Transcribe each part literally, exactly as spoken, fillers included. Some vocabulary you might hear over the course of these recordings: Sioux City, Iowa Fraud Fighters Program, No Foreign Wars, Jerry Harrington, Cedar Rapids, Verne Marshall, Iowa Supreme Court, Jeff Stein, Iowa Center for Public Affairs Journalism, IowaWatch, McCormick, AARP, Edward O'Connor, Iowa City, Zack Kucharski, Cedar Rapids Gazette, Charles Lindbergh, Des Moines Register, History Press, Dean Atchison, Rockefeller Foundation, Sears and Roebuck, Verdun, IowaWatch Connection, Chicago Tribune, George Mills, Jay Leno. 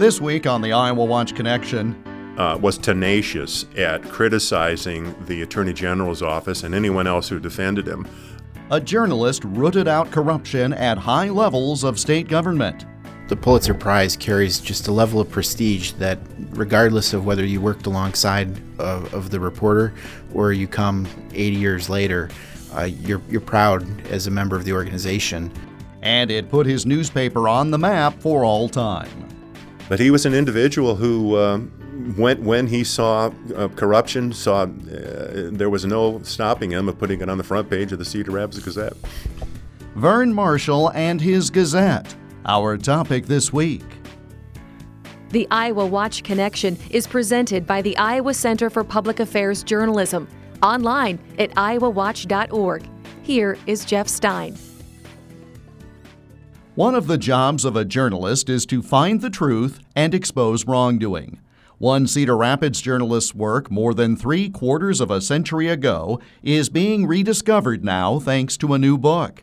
This week on the Iowa Watch Connection, Uh, was tenacious at criticizing the Attorney General's office and anyone else who defended him. A journalist rooted out corruption at high levels of state government. The Pulitzer Prize carries just a level of prestige that, regardless of whether you worked alongside of, of the reporter or you come eighty years later, uh, you're, you're proud as a member of the organization. And it put his newspaper on the map for all time. But he was an individual who Uh, When, when he saw uh, corruption, saw uh, there was no stopping him of putting it on the front page of the Cedar Rapids Gazette. Verne Marshall and his Gazette, our topic this week. The Iowa Watch Connection is presented by the Iowa Center for Public Affairs Journalism, online at iowa watch dot org. Here is Jeff Stein. One of the jobs of a journalist is to find the truth and expose wrongdoing. One Cedar Rapids journalist's work more than three quarters of a century ago is being rediscovered now thanks to a new book.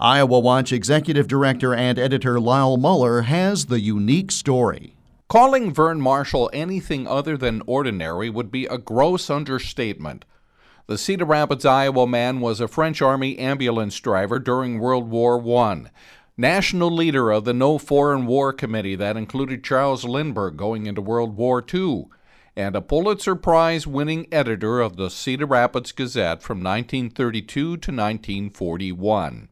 Iowa Watch Executive Director and Editor Lyle Muller has the unique story. Calling Verne Marshall anything other than ordinary would be a gross understatement. The Cedar Rapids, Iowa man was a French Army ambulance driver during World War One. National leader of the No Foreign War Committee that included Charles Lindbergh going into World War Two, and a Pulitzer Prize-winning editor of the Cedar Rapids Gazette from nineteen thirty-two to nineteen forty-one.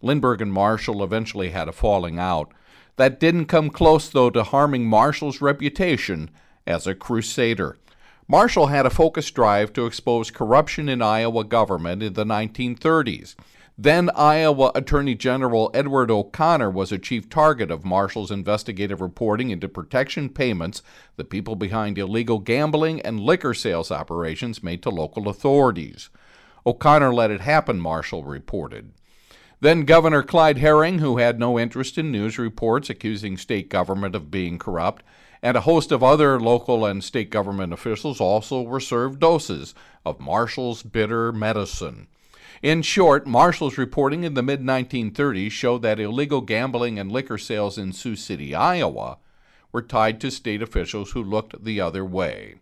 Lindbergh and Marshall eventually had a falling out. That didn't come close, though, to harming Marshall's reputation as a crusader. Marshall had a focused drive to expose corruption in Iowa government in the nineteen thirties. Then Iowa Attorney General Edward O'Connor was a chief target of Marshall's investigative reporting into protection payments the people behind illegal gambling and liquor sales operations made to local authorities. O'Connor let it happen, Marshall reported. Then Governor Clyde Herring, who had no interest in news reports accusing state government of being corrupt, and a host of other local and state government officials also were served doses of Marshall's bitter medicine. In short, Marshall's reporting in the mid nineteen thirties showed that illegal gambling and liquor sales in Sioux City, Iowa, were tied to state officials who looked the other way.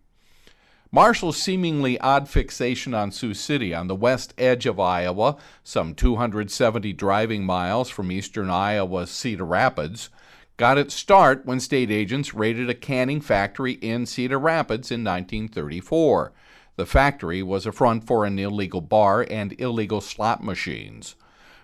Marshall's seemingly odd fixation on Sioux City, on the west edge of Iowa, some two hundred seventy driving miles from eastern Iowa's Cedar Rapids, got its start when state agents raided a canning factory in Cedar Rapids in nineteen thirty-four. The factory was a front for an illegal bar and illegal slot machines.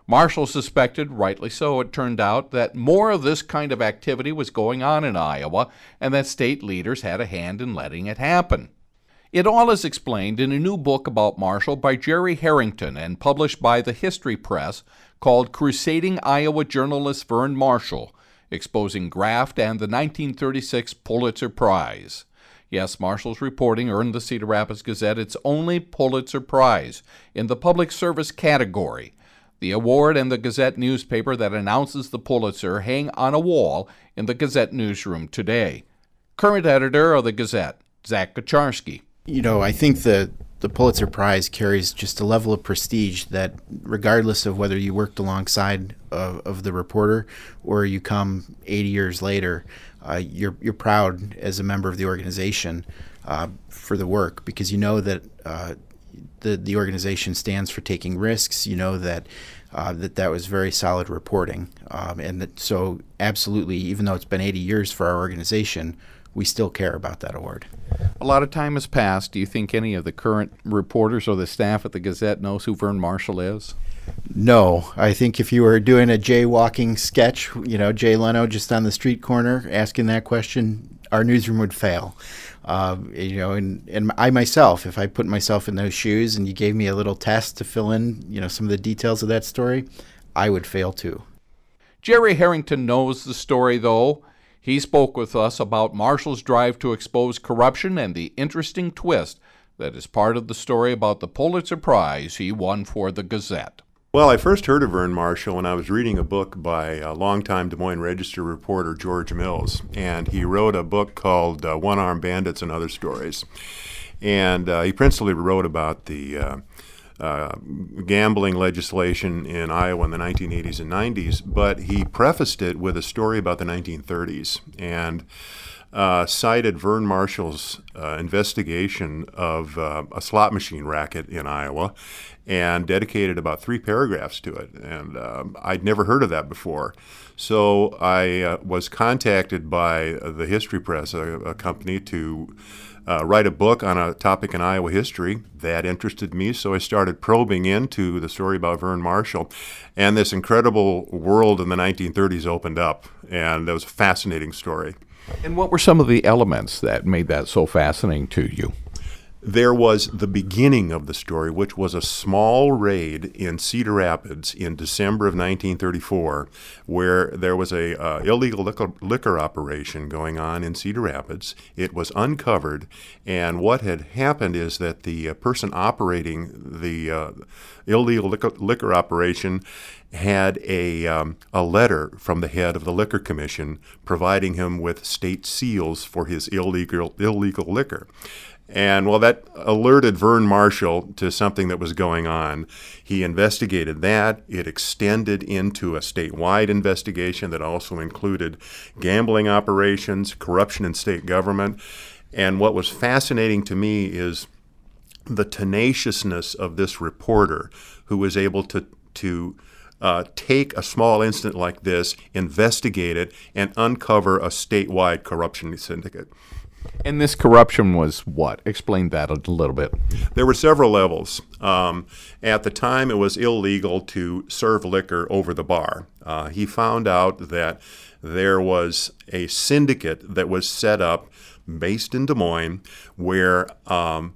Marshall suspected, rightly so it turned out, that more of this kind of activity was going on in Iowa and that state leaders had a hand in letting it happen. It all is explained in a new book about Marshall by Jerry Harrington and published by the History Press called Crusading Iowa Journalist Verne Marshall, Exposing Graft and the nineteen thirty-six Pulitzer Prize. Yes, Marshall's reporting earned the Cedar Rapids Gazette its only Pulitzer Prize in the public service category. The award and the Gazette newspaper that announces the Pulitzer hang on a wall in the Gazette newsroom today. Current editor of the Gazette, Zack Kucharski. You know, I think the, the Pulitzer Prize carries just a level of prestige that, regardless of whether you worked alongside of, of the reporter or you come eighty years later, Uh, you're you're proud as a member of the organization uh, for the work, because you know that uh, the the organization stands for taking risks. You know that uh, that that was very solid reporting, um, and that so absolutely, even though it's been eighty years for our organization, we still care about that award. A lot of time has passed. Do you think any of the current reporters or the staff at the Gazette knows who Verne Marshall is? No. I think if you were doing a jaywalking sketch, you know, Jay Leno just on the street corner asking that question, our newsroom would fail. Uh, you know, and, and I myself, if I put myself in those shoes and you gave me a little test to fill in, you know, some of the details of that story, I would fail too. Jerry Harrington knows the story, though. He spoke with us about Marshall's drive to expose corruption and the interesting twist that is part of the story about the Pulitzer Prize he won for the Gazette. Well, I first heard of Verne Marshall when I was reading a book by a longtime Des Moines Register reporter, George Mills, and he wrote a book called uh, One-Armed Bandits and Other Stories. And uh, he principally wrote about the uh, uh, gambling legislation in Iowa in the nineteen eighties and nineties, but he prefaced it with a story about the nineteen thirties and uh, cited Verne Marshall's uh, investigation of uh, a slot machine racket in Iowa and dedicated about three paragraphs to it. And uh, I'd never heard of that before. So I uh, was contacted by the History Press, a, a company, to Uh, write a book on a topic in Iowa history. That interested me, so I started probing into the story about Verne Marshall, and this incredible world in the nineteen thirties opened up, and that was a fascinating story. And what were some of the elements that made that so fascinating to you? There was the beginning of the story, which was a small raid in Cedar Rapids in December of nineteen thirty-four, where there was a uh, illegal liquor, liquor operation going on in Cedar Rapids. It was uncovered, and what had happened is that the uh, person operating the uh, illegal liquor, liquor operation had a um, a letter from the head of the Liquor Commission providing him with state seals for his illegal illegal liquor. And, well, that alerted Verne Marshall to something that was going on. He investigated that. It extended into a statewide investigation that also included gambling operations, corruption in state government. And what was fascinating to me is the tenaciousness of this reporter who was able to to Uh, take a small incident like this, investigate it, and uncover a statewide corruption syndicate. And this corruption was what? Explain that a little bit. There were several levels. Um, at the time, it was illegal to serve liquor over the bar. Uh, he found out that there was a syndicate that was set up based in Des Moines where um,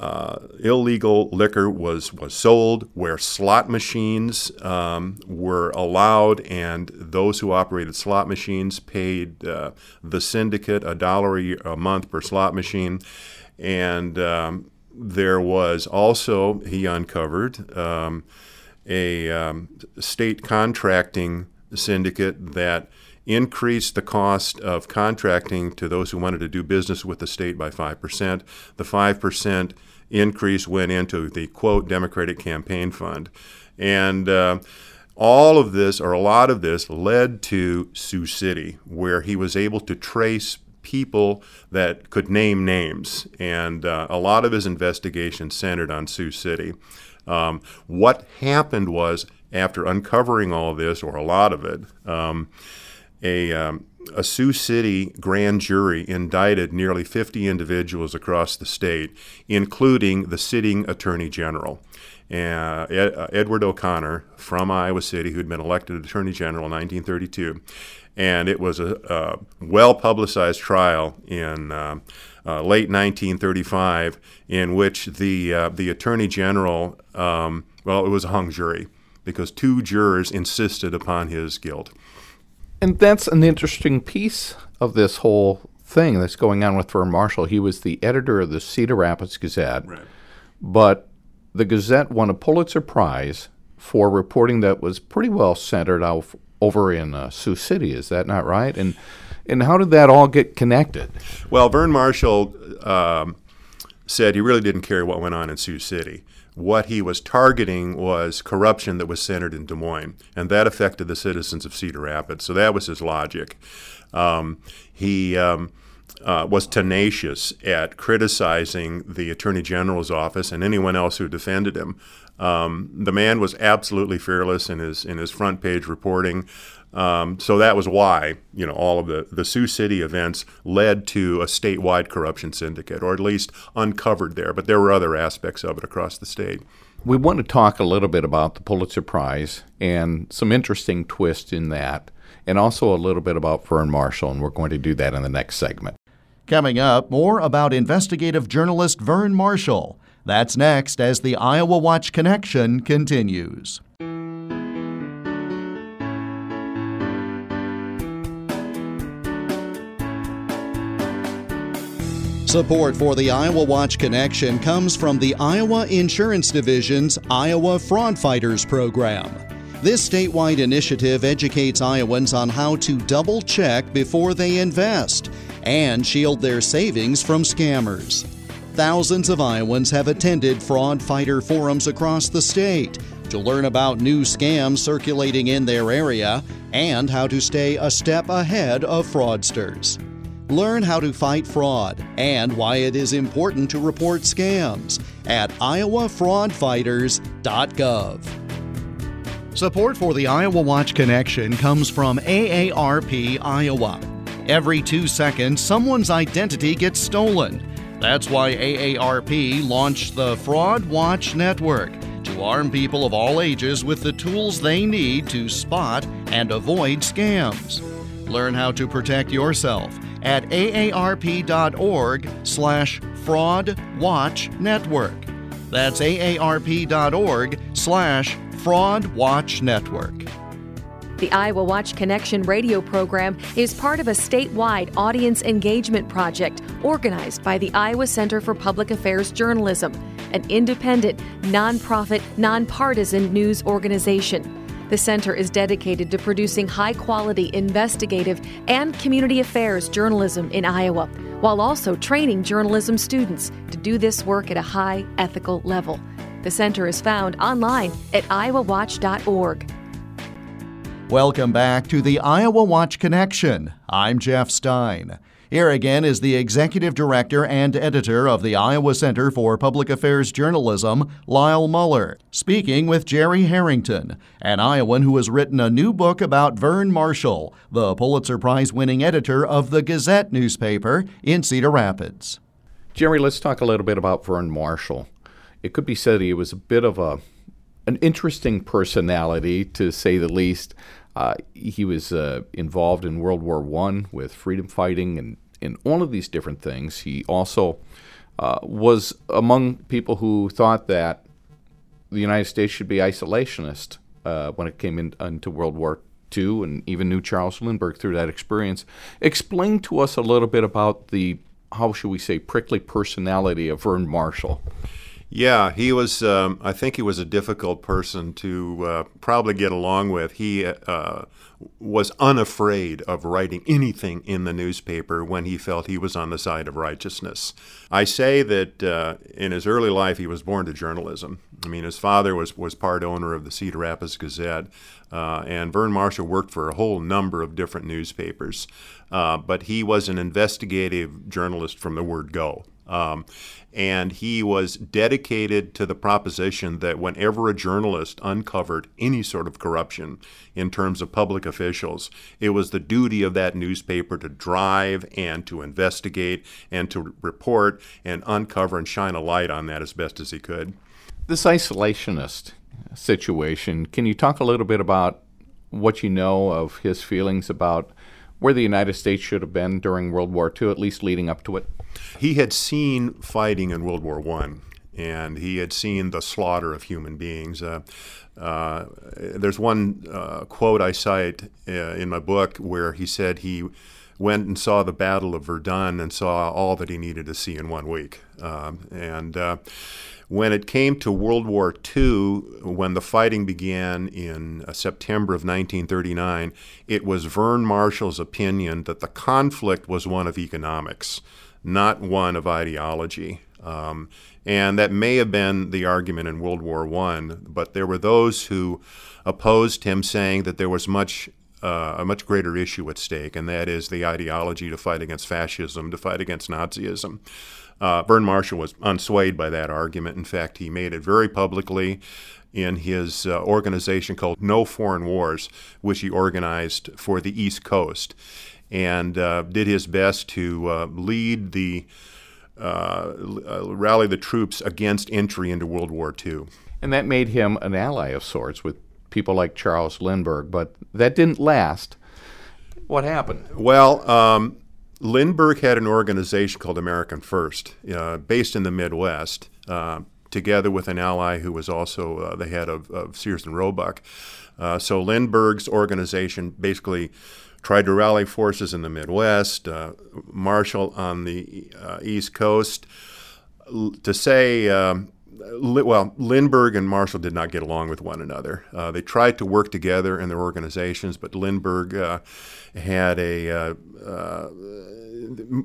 Uh, illegal liquor was, was sold, where slot machines um, were allowed, and those who operated slot machines paid uh, the syndicate a dollar a month per slot machine. And um, there was also, he uncovered, um, a um, state contracting syndicate that increased the cost of contracting to those who wanted to do business with the state by five percent. The five percent increase went into the, quote, Democratic Campaign Fund. And uh, all of this, or a lot of this, led to Sioux City, where he was able to trace people that could name names. And uh, a lot of his investigation centered on Sioux City. Um, what happened was, after uncovering all this, or a lot of it, um, A, um, a Sioux City grand jury indicted nearly fifty individuals across the state, including the sitting attorney general, uh, Ed, uh, Edward O'Connor from Iowa City, who'd been elected attorney general in nineteen thirty-two. And it was a, a well-publicized trial in uh, uh, late nineteen thirty-five in which the, uh, the attorney general, um, well, it was a hung jury because two jurors insisted upon his guilt. And that's an interesting piece of this whole thing that's going on with Verne Marshall. He was the editor of the Cedar Rapids Gazette, right. But the Gazette won a Pulitzer Prize for reporting that was pretty well centered out over in uh, Sioux City. Is that not right? And and how did that all get connected? Well, Verne Marshall um, said he really didn't care what went on in Sioux City. What he was targeting was corruption that was centered in Des Moines, and that affected the citizens of Cedar Rapids. So that was his logic. Um, he um, uh, was tenacious at criticizing the Attorney General's office and anyone else who defended him. Um, the man was absolutely fearless in his in his front page reporting. Um, so that was why, you know, all of the, the Sioux City events led to a statewide corruption syndicate, or at least uncovered there. But there were other aspects of it across the state. We want to talk a little bit about the Pulitzer Prize and some interesting twists in that, and also a little bit about Verne Marshall, and we're going to do that in the next segment. Coming up, more about investigative journalist Verne Marshall. That's next as the Iowa Watch Connection continues. Support for the Iowa Watch Connection comes from the Iowa Insurance Division's Iowa Fraud Fighters Program. This statewide initiative educates Iowans on how to double-check before they invest and shield their savings from scammers. Thousands of Iowans have attended fraud fighter forums across the state to learn about new scams circulating in their area and how to stay a step ahead of fraudsters. Learn how to fight fraud and why it is important to report scams at iowa fraud fighters dot gov. Support for the Iowa Watch Connection comes from A A R P Iowa. Every two seconds, someone's identity gets stolen. That's why A A R P launched the Fraud Watch Network to arm people of all ages with the tools they need to spot and avoid scams. Learn how to protect yourself at A A R P dot org slash fraud watch network. That's A A R P dot org slash fraud watch network. The Iowa Watch Connection radio program is part of a statewide audience engagement project organized by the Iowa Center for Public Affairs Journalism, an independent, nonprofit, nonpartisan news organization. The center is dedicated to producing high-quality investigative and community affairs journalism in Iowa, while also training journalism students to do this work at a high ethical level. The center is found online at iowa watch dot org. Welcome back to the Iowa Watch Connection. I'm Jeff Stein. Here again is the executive director and editor of the Iowa Center for Public Affairs Journalism, Lyle Muller, speaking with Jerry Harrington, an Iowan who has written a new book about Verne Marshall, the Pulitzer Prize-winning editor of the Gazette newspaper in Cedar Rapids. Jerry, let's talk a little bit about Verne Marshall. It could be said he was a bit of a an interesting personality, to say the least. Uh, he was uh, involved in World War One with freedom fighting and in all of these different things. He also uh, was among people who thought that the United States should be isolationist uh, when it came in, into World War Two, and even knew Charles Lindbergh through that experience. Explain to us a little bit about the, how should we say, prickly personality of Verne Marshall. Yeah, he was, um, I think he was a difficult person to uh, probably get along with. He uh, was unafraid of writing anything in the newspaper when he felt he was on the side of righteousness. I say that uh, in his early life, he was born to journalism. I mean, his father was, was part owner of the Cedar Rapids Gazette, uh, and Verne Marshall worked for a whole number of different newspapers. Uh, but he was an investigative journalist from the word go. Um, and he was dedicated to the proposition that whenever a journalist uncovered any sort of corruption in terms of public officials, it was the duty of that newspaper to drive and to investigate and to report and uncover and shine a light on that as best as he could. This isolationist situation, can you talk a little bit about what you know of his feelings about where the United States should have been during World War Two, at least leading up to it? He had seen fighting in World War One, and he had seen the slaughter of human beings. Uh, uh, there's one uh, quote I cite uh, in my book where he said he went and saw the Battle of Verdun and saw all that he needed to see in one week. Um, and uh, when it came to World War Two, when the fighting began in uh, September of nineteen thirty-nine, it was Verne Marshall's opinion that the conflict was one of economics, not one of ideology. Um, and that may have been the argument in World War One, but there were those who opposed him, saying that there was much Uh, a much greater issue at stake, and that is the ideology to fight against fascism, to fight against Nazism. Uh, Verne Marshall was unswayed by that argument. In fact, he made it very publicly in his uh, organization called No Foreign Wars, which he organized for the East Coast, and uh, did his best to uh, lead the, uh, uh, rally the troops against entry into World War Two. And that made him an ally of sorts with people like Charles Lindbergh, but that didn't last. What happened? Well, um, Lindbergh had an organization called American First, uh, based in the Midwest, uh, together with an ally who was also uh, the head of, of Sears and Roebuck. Uh, so Lindbergh's organization basically tried to rally forces in the Midwest, uh, Marshall on the uh, East Coast. L- to say... Um, Well, Lindbergh and Marshall did not get along with one another. Uh, they tried to work together in their organizations, but Lindbergh uh, had a uh, – uh,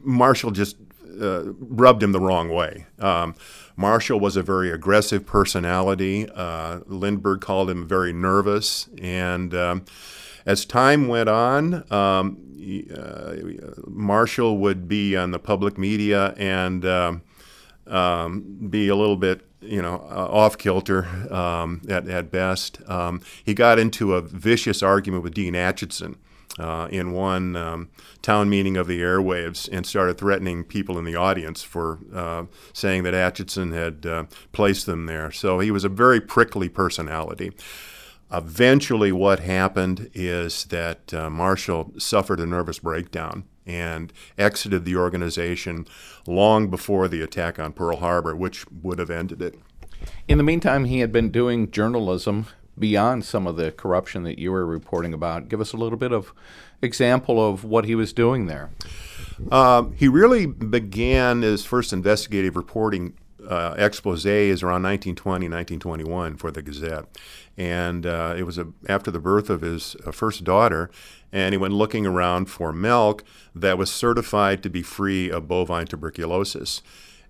Marshall just uh, rubbed him the wrong way. Um, Marshall was a very aggressive personality. Uh, Lindbergh called him very nervous. And um, as time went on, um, uh, Marshall would be on the public media and um, um, be a little bit, you know, uh, off-kilter um, at, at best. Um, he got into a vicious argument with Dean Atchison uh, in one um, town meeting of the airwaves and started threatening people in the audience for uh, saying that Atchison had uh, placed them there. So he was a very prickly personality. Eventually what happened is that uh, Marshall suffered a nervous breakdown and exited the organization long before the attack on Pearl Harbor, which would have ended it. In the meantime, he had been doing journalism beyond some of the corruption that you were reporting about. Give us a little bit of example of what he was doing there. Uh, he really began his first investigative reporting Uh, expose is around nineteen twenty, nineteen twenty-one for the Gazette, and uh, it was a, after the birth of his uh, first daughter, and he went looking around for milk that was certified to be free of bovine tuberculosis,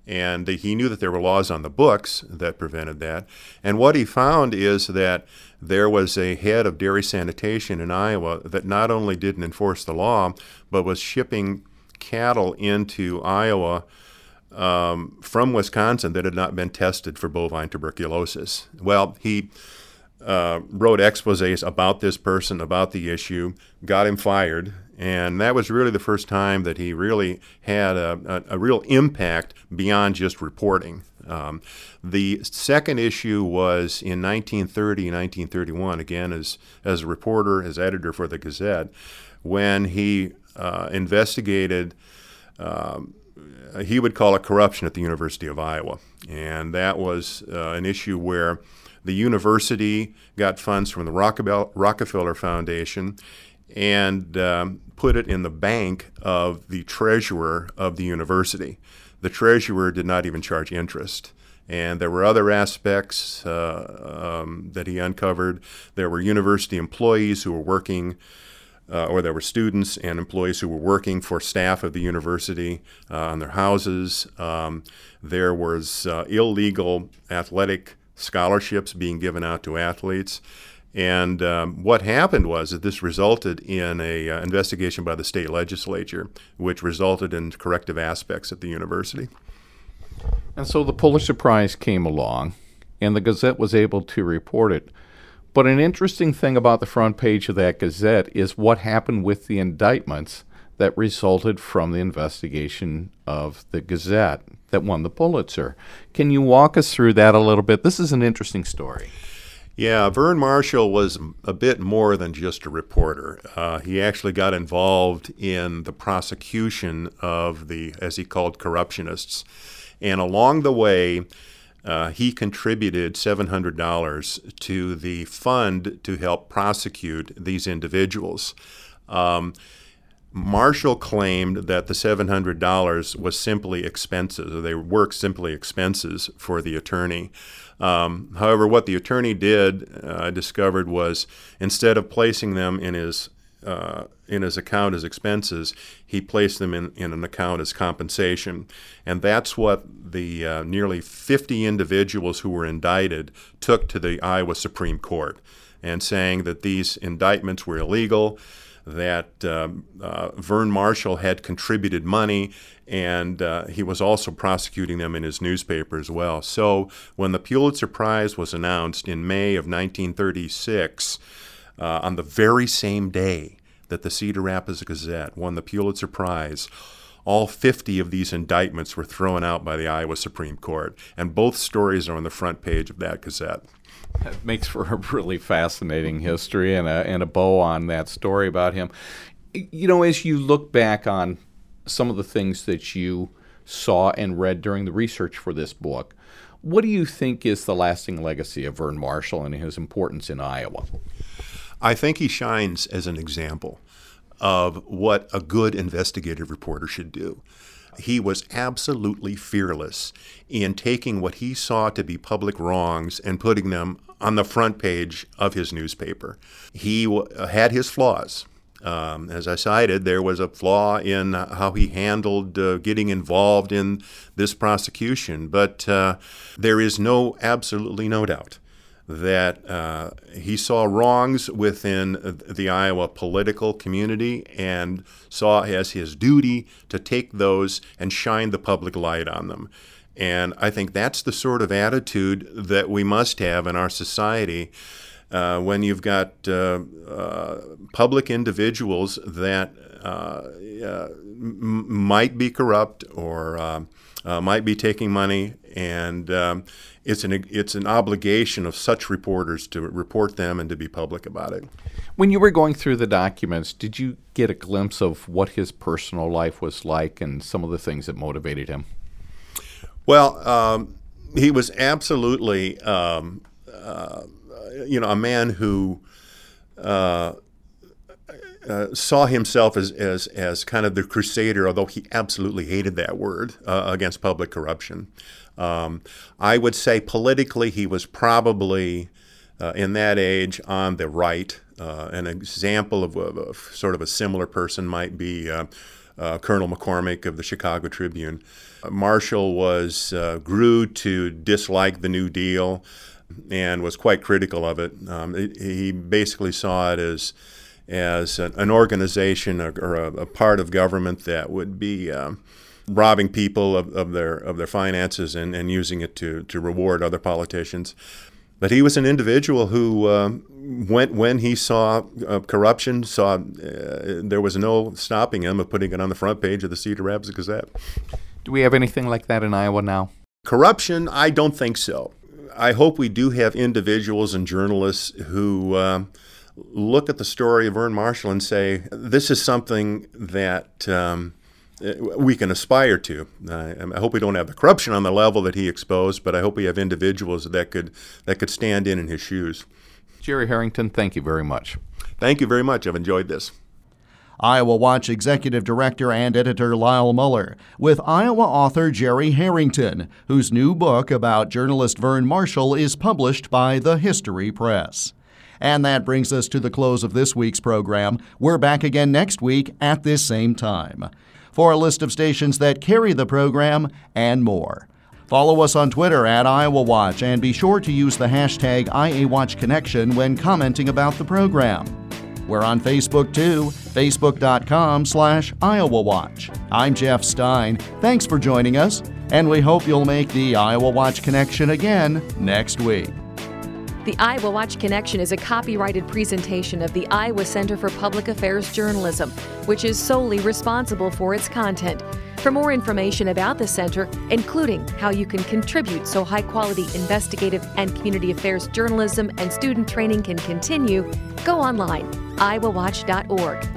and he knew that there were laws on the books that prevented that. And what he found is that there was a head of dairy sanitation in Iowa that not only didn't enforce the law, but was shipping cattle into Iowa Um, from Wisconsin that had not been tested for bovine tuberculosis. Well, he uh, wrote exposés about this person, about the issue, got him fired, and that was really the first time that he really had a, a, a real impact beyond just reporting. Um, the second issue was in nineteen thirty, nineteen thirty-one, again as, as a reporter, as editor for the Gazette, when he uh, investigated um, he would call it corruption at the University of Iowa. And that was uh, an issue where the university got funds from the Rockefeller Foundation and um, put it in the bank of the treasurer of the university. The treasurer did not even charge interest. And there were other aspects uh, um, that he uncovered. There were university employees who were working Uh, or there were students and employees who were working for staff of the university uh, on their houses. Um, there was uh, illegal athletic scholarships being given out to athletes. And um, what happened was that this resulted in an uh, investigation by the state legislature, which resulted in corrective aspects at the university. And so the Pulitzer Prize came along, and the Gazette was able to report it. But an interesting thing about the front page of that Gazette is what happened with the indictments that resulted from the investigation of the Gazette that won the Pulitzer. Can you walk us through that a little bit? This is an interesting story. Yeah, Verne Marshall was a bit more than just a reporter. Uh, he actually got involved in the prosecution of the, as he called, corruptionists. And along the way, Uh, he contributed seven hundred dollars to the fund to help prosecute these individuals. Um, Marshall claimed that the seven hundred dollars was simply expenses, or they were simply expenses for the attorney. Um, however, what the attorney did, uh, discovered, was instead of placing them in his Uh, in his account as expenses, he placed them in, in an account as compensation. And that's what the uh, nearly fifty individuals who were indicted took to the Iowa Supreme Court, and saying that these indictments were illegal, that uh, uh, Verne Marshall had contributed money, and uh, he was also prosecuting them in his newspaper as well. So when the Pulitzer Prize was announced in May of nineteen thirty-six, Uh, on the very same day that the Cedar Rapids Gazette won the Pulitzer Prize, all fifty of these indictments were thrown out by the Iowa Supreme Court, and both stories are on the front page of that Gazette. That makes for a really fascinating history and a, and a bow on that story about him. You know, as you look back on some of the things that you saw and read during the research for this book, what do you think is the lasting legacy of Verne Marshall and his importance in Iowa? I think he shines as an example of what a good investigative reporter should do. He was absolutely fearless in taking what he saw to be public wrongs and putting them on the front page of his newspaper. He had his flaws. Um, as I cited, there was a flaw in how he handled uh, getting involved in this prosecution, but uh, there is no, absolutely no doubt that uh, he saw wrongs within the Iowa political community and saw it as his duty to take those and shine the public light on them. And I think that's the sort of attitude that we must have in our society. Uh, when you've got uh, uh, public individuals that uh, uh, m- might be corrupt or uh, uh, might be taking money, and um, it's an it's an obligation of such reporters to report them and to be public about it. When you were going through the documents, did you get a glimpse of what his personal life was like and some of the things that motivated him? Well, um, he was absolutely. Um, uh, You know, a man who uh, uh, saw himself as, as as kind of the crusader, although he absolutely hated that word, uh, against public corruption. Um, I would say politically he was probably, uh, in that age, on the right. Uh, an example of, of, of sort of a similar person might be uh, uh, Colonel McCormick of the Chicago Tribune. Uh, Marshall was uh, grew to dislike the New Deal and was quite critical of it. Um, it. He basically saw it as as an, an organization or, or a, a part of government that would be um, robbing people of, of their of their finances and, and using it to, to reward other politicians. But he was an individual who uh, went when he saw uh, corruption, saw uh, there was no stopping him of putting it on the front page of the Cedar Rapids Gazette. Do we have anything like that in Iowa now? Corruption, I don't think so. I hope we do have individuals and journalists who uh, look at the story of Verne Marshall and say, this is something that um, we can aspire to. Uh, I hope we don't have the corruption on the level that he exposed, but I hope we have individuals that could that could stand in in his shoes. Jerry Harrington, thank you very much. Thank you very much. I've enjoyed this. Iowa Watch Executive Director and Editor Lyle Muller with Iowa author Jerry Harrington, whose new book about journalist Verne Marshall is published by the History Press. And that brings us to the close of this week's program. We're back again next week at this same time. For a list of stations that carry the program and more, follow us on Twitter at IowaWatch and be sure to use the hashtag IAWatchConnection when commenting about the program. We're on Facebook, too, facebook.com slash IowaWatch. I'm Jeff Stein. Thanks for joining us, and we hope you'll make the Iowa Watch Connection again next week. The Iowa Watch Connection is a copyrighted presentation of the Iowa Center for Public Affairs Journalism, which is solely responsible for its content. For more information about the center, including how you can contribute so high-quality investigative and community affairs journalism and student training can continue, go online, Iowa Watch dot org.